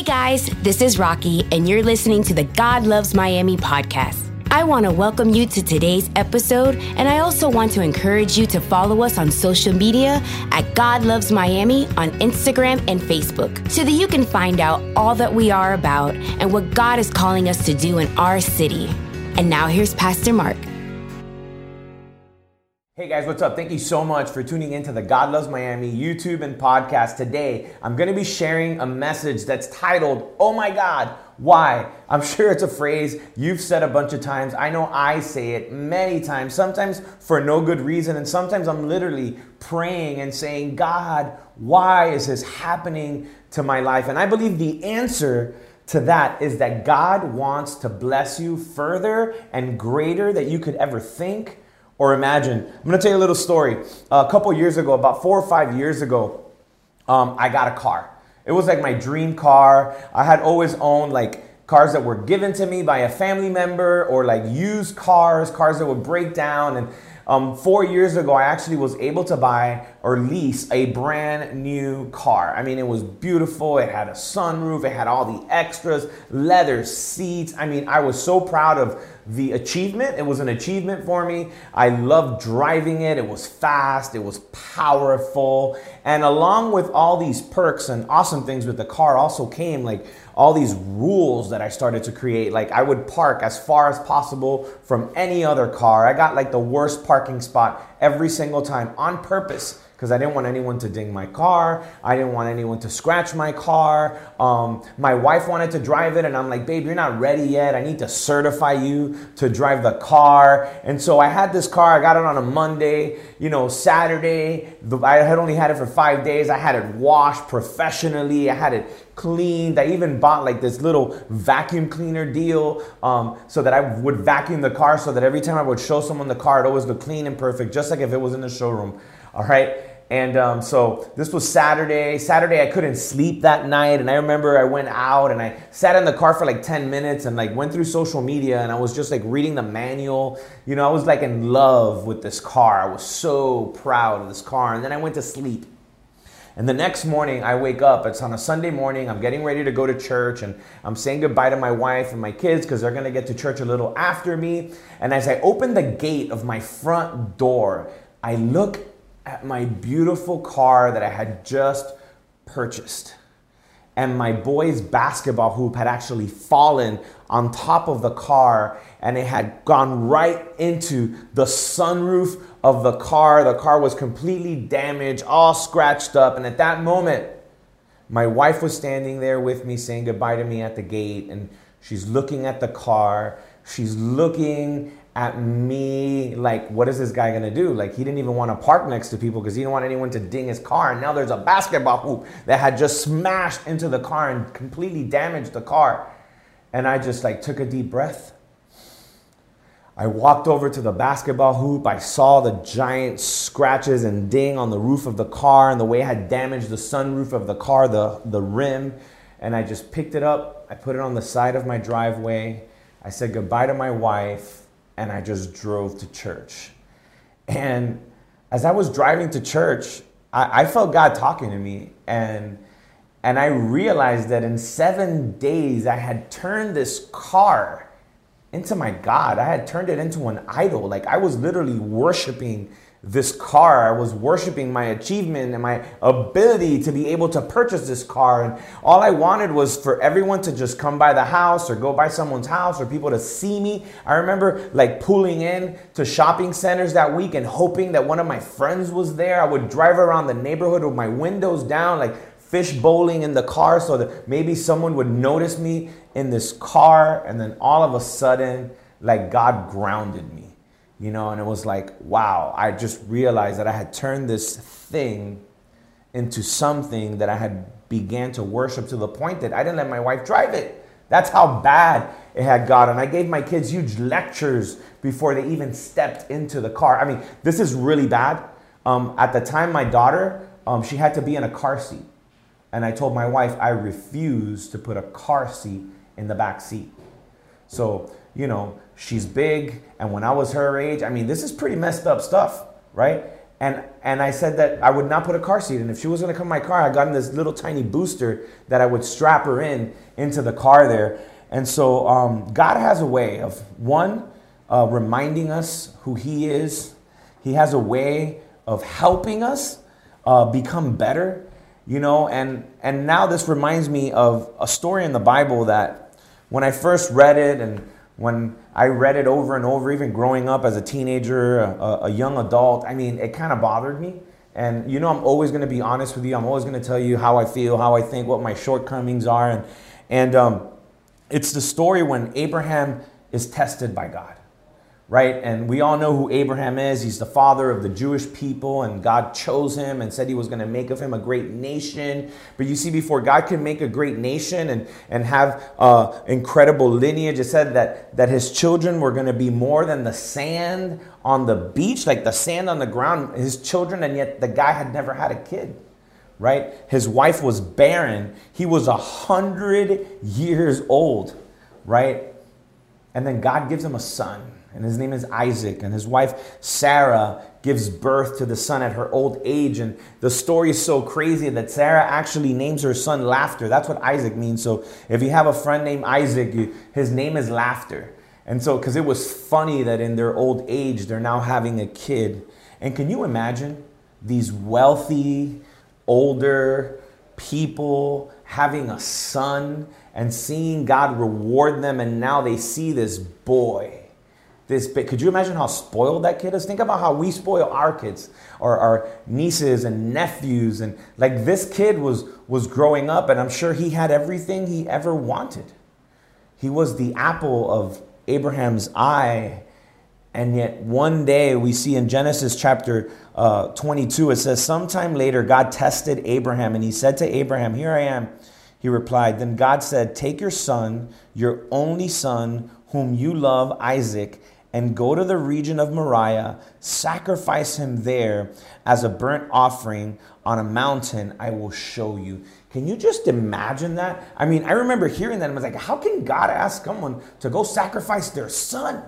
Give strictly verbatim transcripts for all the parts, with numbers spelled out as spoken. Hey guys, this is Rocky, and you're listening to the God Loves Miami podcast. I want to welcome you to today's episode, and I also want to encourage you to follow us on social media at God Loves Miami on Instagram and Facebook so that you can find out all that we are about and what God is calling us to do in our city. And now here's Pastor Mark. Hey guys, what's up? Thank you so much for tuning in to the God Loves Miami YouTube and podcast. Today, I'm going to be sharing a message that's titled, "Oh My God, Why?" I'm sure it's a phrase you've said a bunch of times. I know I say it many times, sometimes for no good reason, and sometimes I'm literally praying and saying, God, why is this happening to my life? And I believe the answer to that is that God wants to bless you further and greater than you could ever think or imagine. I'm going to tell you a little story. Uh, a couple years ago, about four or five years ago, um, I got a car. It was like my dream car. I had always owned like cars that were given to me by a family member, or like used cars, cars that would break down. And um, four years ago, I actually was able to buy or lease a brand new car. I mean, it was beautiful. It had a sunroof. It had all the extras, leather seats. I mean, I was so proud of the achievement. It was an achievement for me. I loved driving it. It was fast. It was powerful. And along with all these perks and awesome things with the car also came like all these rules that I started to create. Like I would park as far as possible from any other car. I got like the worst parking spot every single time on purpose, because I didn't want anyone to ding my car. I didn't want anyone to scratch my car. Um, my wife wanted to drive it, and I'm like, babe, you're not ready yet. I need to certify you to drive the car. And so I had this car. I got it on a Monday. You know, Saturday, the, I had only had it for five days. I had it washed professionally. I had it cleaned. I even bought like this little vacuum cleaner deal um, so that I would vacuum the car so that every time I would show someone the car, it always looked clean and perfect, just like if it was in the showroom. All right. And um, so this was Saturday. Saturday, I couldn't sleep that night. And I remember I went out and I sat in the car for like ten minutes and like went through social media. And I was just like reading the manual. You know, I was like in love with this car. I was so proud of this car. And then I went to sleep. And the next morning I wake up, it's on a Sunday morning, I'm getting ready to go to church, and I'm saying goodbye to my wife and my kids because they're going to get to church a little after me. And as I open the gate of my front door, I look at my beautiful car that I had just purchased, and my boy's basketball hoop had actually fallen on top of the car, and it had gone right into the sunroof of the car. The car was completely damaged, all scratched up. And at that moment, my wife was standing there with me saying goodbye to me at the gate, and she's looking at the car. She's looking at me like, what is this guy gonna do? Like, he didn't even want to park next to people because he didn't want anyone to ding his car. And now there's a basketball hoop that had just smashed into the car and completely damaged the car. And I just like took a deep breath. I walked over to the basketball hoop. I saw the giant scratches and ding on the roof of the car and the way it had damaged the sunroof of the car, the, the rim. And I just picked it up. I put it on the side of my driveway. I said goodbye to my wife, and I just drove to church. And as I was driving to church, I, I felt God talking to me. And, and I realized that in seven days, I had turned this car into my God. I had turned it into an idol. Like I was literally worshiping this car. I was worshiping my achievement and my ability to be able to purchase this car. And all I wanted was for everyone to just come by the house or go by someone's house or people to see me. I remember like pulling in to shopping centers that week and hoping that one of my friends was there. I would drive around the neighborhood with my windows down, like fish bowling in the car, so that maybe someone would notice me in this car. And then all of a sudden, like God grounded me, you know, and it was like, wow, I just realized that I had turned this thing into something that I had began to worship to the point that I didn't let my wife drive it. That's how bad it had gotten. I gave my kids huge lectures before they even stepped into the car. I mean, this is really bad. Um, at the time, my daughter, um, she had to be in a car seat. And I told my wife, I refuse to put a car seat in the back seat. So, you know, she's big. And when I was her age, I mean, this is pretty messed up stuff, right? And, and I said that I would not put a car seat in. If she was going to come in my car, I got in this little tiny booster that I would strap her in into the car there. And so um, God has a way of, one, uh, reminding us who he is. He has a way of helping us uh, become better, you know. And, and now this reminds me of a story in the Bible that when I first read it and when I read it over and over, even growing up as a teenager, a, a young adult, I mean, it kind of bothered me. And, you know, I'm always going to be honest with you. I'm always going to tell you how I feel, how I think, what my shortcomings are. And, and um, it's the story when Abraham is tested by God, right? And we all know who Abraham is. He's the father of the Jewish people, and God chose him and said he was going to make of him a great nation. But you see, before God can make a great nation and, and have uh, incredible lineage, it said that, that his children were going to be more than the sand on the beach, like the sand on the ground, his children, and yet the guy had never had a kid, right? His wife was barren. He was one hundred years old, right? And then God gives him a son. And his name is Isaac, and his wife Sarah gives birth to the son at her old age. And the story is so crazy that Sarah actually names her son Laughter. That's what Isaac means. So if you have a friend named Isaac, you, his name is Laughter. And so, because it was funny that in their old age, they're now having a kid. And can you imagine these wealthy, older people having a son and seeing God reward them, and now they see this boy. This, could you imagine how spoiled that kid is? Think about how we spoil our kids or our nieces and nephews. And like this kid was, was growing up, and I'm sure he had everything he ever wanted. He was the apple of Abraham's eye. And yet one day we see in Genesis chapter uh, twenty-two, it says, sometime later God tested Abraham, and he said to Abraham, here I am. He replied, then God said, take your son, your only son, whom you love, Isaac, and go to the region of Moriah, sacrifice him there as a burnt offering on a mountain I will show you. Can you just imagine that? I mean, I remember hearing that and I was like, how can God ask someone to go sacrifice their son?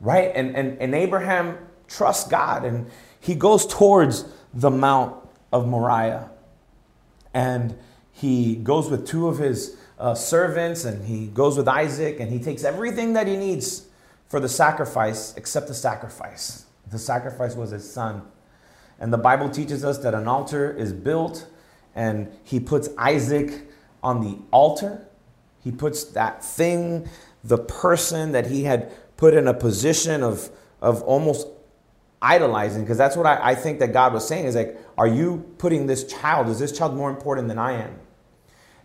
Right? And, and, and Abraham trusts God, and he goes towards the Mount of Moriah. And he goes with two of his uh, servants, and he goes with Isaac, and he takes everything that he needs for the sacrifice, except the sacrifice. The sacrifice was his son. And the Bible teaches us that an altar is built, and he puts Isaac on the altar. He puts that thing, the person that he had put in a position of, of almost idolizing, because that's what I, I think that God was saying, is like, are you putting this child, is this child more important than I am?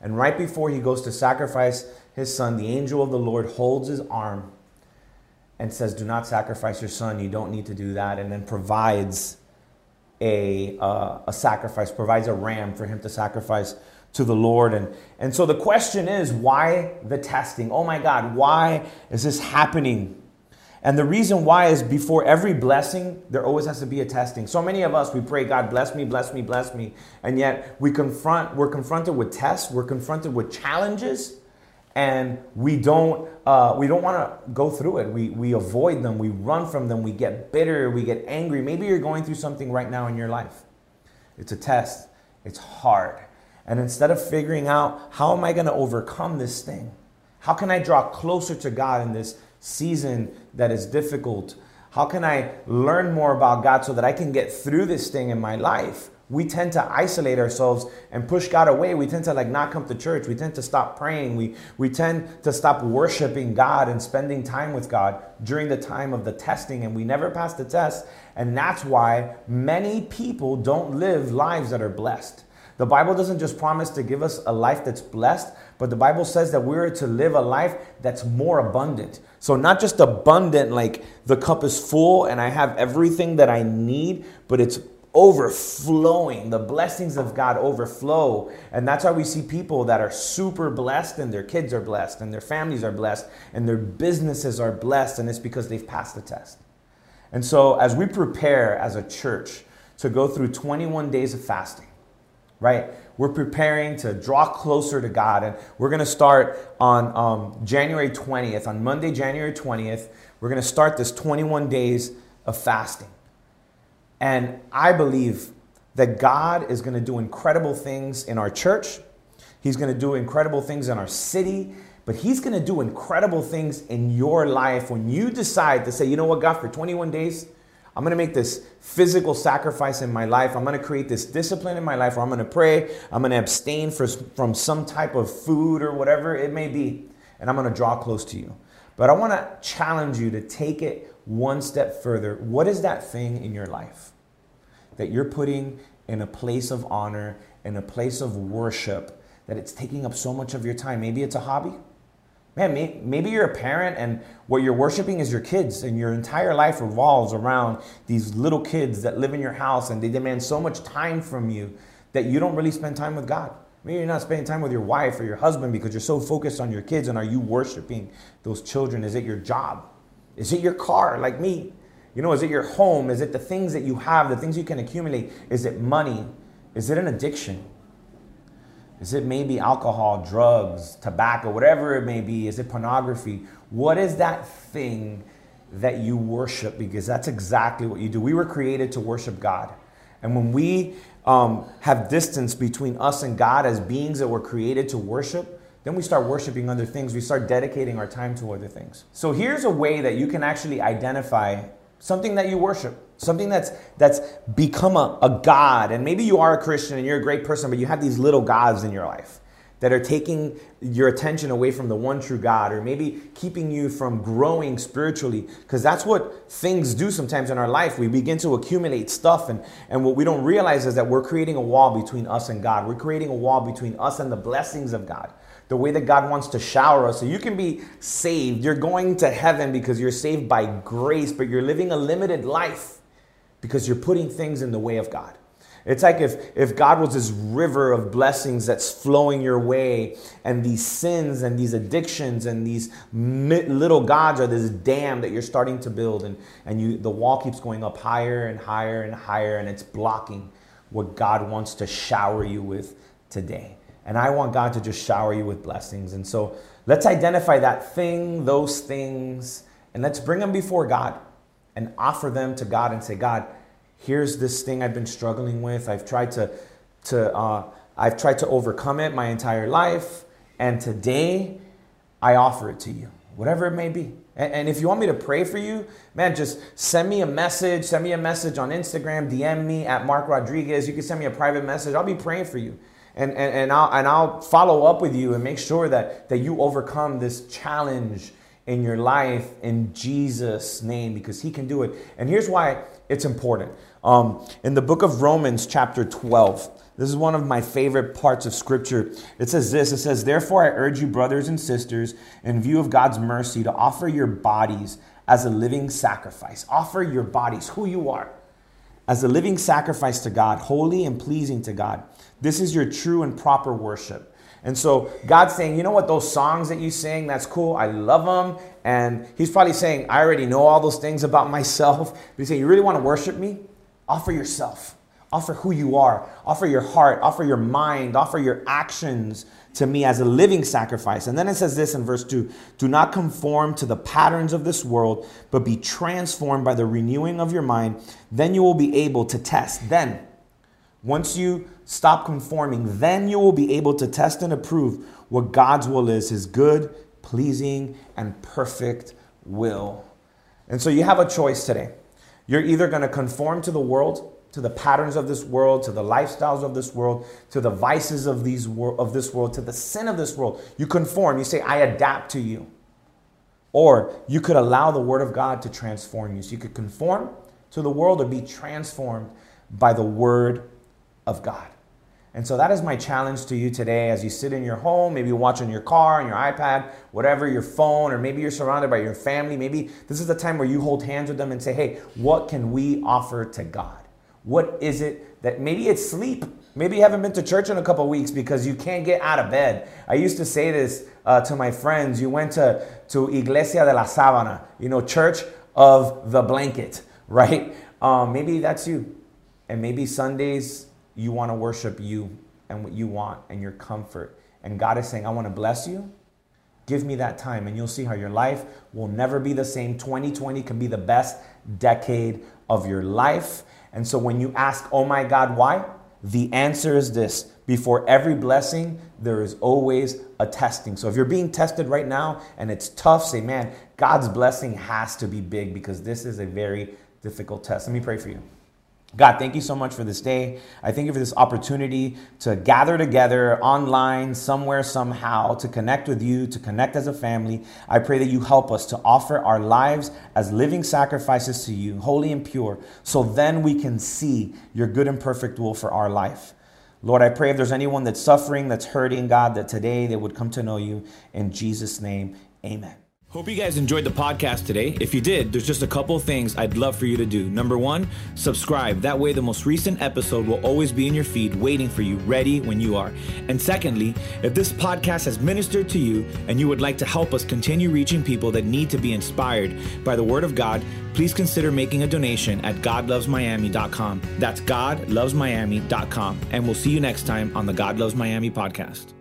And right before he goes to sacrifice his son, the angel of the Lord holds his arm and says, do not sacrifice your son. You don't need to do that. And then provides a uh, a sacrifice, provides a ram for him to sacrifice to the Lord. And, and so the question is, why the testing? Oh my God, why is this happening? And the reason why is before every blessing, there always has to be a testing. So many of us, we pray, God, bless me, bless me, bless me. And yet we confront, we're confronted with tests. We're confronted with challenges. And we don't uh, we don't want to go through it. We, we avoid them. We run from them. We get bitter. We get angry. Maybe you're going through something right now in your life. It's a test. It's hard. And instead of figuring out, how am I going to overcome this thing? How can I draw closer to God in this season that is difficult? How can I learn more about God so that I can get through this thing in my life? We tend to isolate ourselves and push God away. We tend to like not come to church. We tend to stop praying. We, we tend to stop worshiping God and spending time with God during the time of the testing, and we never pass the test. And that's why many people don't live lives that are blessed. The Bible doesn't just promise to give us a life that's blessed, but the Bible says that we're to live a life that's more abundant. So not just abundant, like the cup is full and I have everything that I need, but it's overflowing. The blessings of God overflow. And that's why we see people that are super blessed, and their kids are blessed, and their families are blessed, and their businesses are blessed. And it's because they've passed the test. And so as we prepare as a church to go through twenty-one days of fasting, right? We're preparing to draw closer to God, and we're going to start on um, January twentieth, on Monday, January twentieth. We're going to start this twenty-one days of fasting. And I believe that God is going to do incredible things in our church. He's going to do incredible things in our city. But he's going to do incredible things in your life when you decide to say, you know what, God, for twenty-one days, I'm going to make this physical sacrifice in my life. I'm going to create this discipline in my life, or I'm going to pray. I'm going to abstain for, from some type of food or whatever it may be. And I'm going to draw close to you. But I want to challenge you to take it one step further. What is that thing in your life that you're putting in a place of honor, in a place of worship, that it's taking up so much of your time? Maybe it's a hobby. Man, maybe you're a parent and what you're worshiping is your kids, and your entire life revolves around these little kids that live in your house, and they demand so much time from you that you don't really spend time with God. Maybe you're not spending time with your wife or your husband because you're so focused on your kids. And are you worshiping those children? Is it your job? Is it your car, like me? You know, is it your home? Is it the things that you have, the things you can accumulate? Is it money? Is it an addiction? Is it maybe alcohol, drugs, tobacco, whatever it may be? Is it pornography? What is that thing that you worship? Because that's exactly what you do. We were created to worship God. And when we um, have distance between us and God as beings that were created to worship, then we start worshiping other things. We start dedicating our time to other things. So here's a way that you can actually identify something that you worship, something that's that's become a, a god. And maybe you are a Christian and you're a great person, but you have these little gods in your life that are taking your attention away from the one true God, or maybe keeping you from growing spiritually, because that's what things do sometimes in our life. We begin to accumulate stuff, and, and what we don't realize is that we're creating a wall between us and God. We're creating a wall between us and the blessings of God, the way that God wants to shower us. So you can be saved. You're going to heaven because you're saved by grace, but you're living a limited life because you're putting things in the way of God. It's like if, if God was this river of blessings that's flowing your way, and these sins and these addictions and these little gods are this dam that you're starting to build, and, and you the wall keeps going up higher and higher and higher, and it's blocking what God wants to shower you with today. And I want God to just shower you with blessings. And so let's identify that thing, those things, and let's bring them before God and offer them to God and say, God, here's this thing I've been struggling with. I've tried to, to uh, I've tried to overcome it my entire life, and today I offer it to you, whatever it may be. And, and if you want me to pray for you, man, just send me a message. Send me a message on Instagram. D M me at Mark Rodriguez. You can send me a private message. I'll be praying for you, and and and I'll and I'll follow up with you and make sure that that you overcome this challenge in your life in Jesus' name, because He can do it. And here's why it's important. Um, in the book of Romans chapter twelve, this is one of my favorite parts of Scripture. It says this, it says, "Therefore I urge you, brothers and sisters, in view of God's mercy, to offer your bodies as a living sacrifice." Offer your bodies, who you are, as a living sacrifice to God, holy and pleasing to God. This is your true and proper worship. And so God's saying, you know what, those songs that you sing, that's cool. I love them. And He's probably saying, I already know all those things about myself. But He's saying, you really want to worship me? Offer yourself. Offer who you are. Offer your heart. Offer your mind. Offer your actions to me as a living sacrifice. And then it says this in verse two, "Do not conform to the patterns of this world, but be transformed by the renewing of your mind. Then you will be able to test." Then, once you stop conforming, then you will be able to test and approve what God's will is, His good, pleasing, and perfect will. And so you have a choice today. You're either going to conform to the world, to the patterns of this world, to the lifestyles of this world, to the vices of these wor- of this world, to the sin of this world. You conform. You say, I adapt to you. Or you could allow the Word of God to transform you. So you could conform to the world or be transformed by the Word of God. Of God. And so that is my challenge to you today as you sit in your home, maybe watching your car and your iPad, whatever, your phone, or maybe you're surrounded by your family. Maybe this is the time where you hold hands with them and say, hey, what can we offer to God? What is it that, maybe it's sleep. Maybe you haven't been to church in a couple of weeks because you can't get out of bed. I used to say this uh, to my friends. You went to, to Iglesia de la Sábana, you know, church of the blanket, right? Um, maybe that's you. And maybe Sundays, you want to worship you and what you want and your comfort. And God is saying, I want to bless you. Give me that time, and you'll see how your life will never be the same. twenty twenty can be the best decade of your life. And so when you ask, oh my God, why? The answer is this. Before every blessing, there is always a testing. So if you're being tested right now and it's tough, say, man, God's blessing has to be big because this is a very difficult test. Let me pray for you. God, thank you so much for this day. I thank you for this opportunity to gather together online, somewhere, somehow, to connect with you, to connect as a family. I pray that you help us to offer our lives as living sacrifices to you, holy and pure, so then we can see your good and perfect will for our life. Lord, I pray if there's anyone that's suffering, that's hurting, God, that today they would come to know you. In Jesus' name, amen. Hope you guys enjoyed the podcast today. If you did, there's just a couple things I'd love for you to do. Number one, subscribe. That way the most recent episode will always be in your feed waiting for you, ready when you are. And secondly, if this podcast has ministered to you and you would like to help us continue reaching people that need to be inspired by the Word of God, please consider making a donation at god loves miami dot com. That's god loves miami dot com. And we'll see you next time on the God Loves Miami podcast.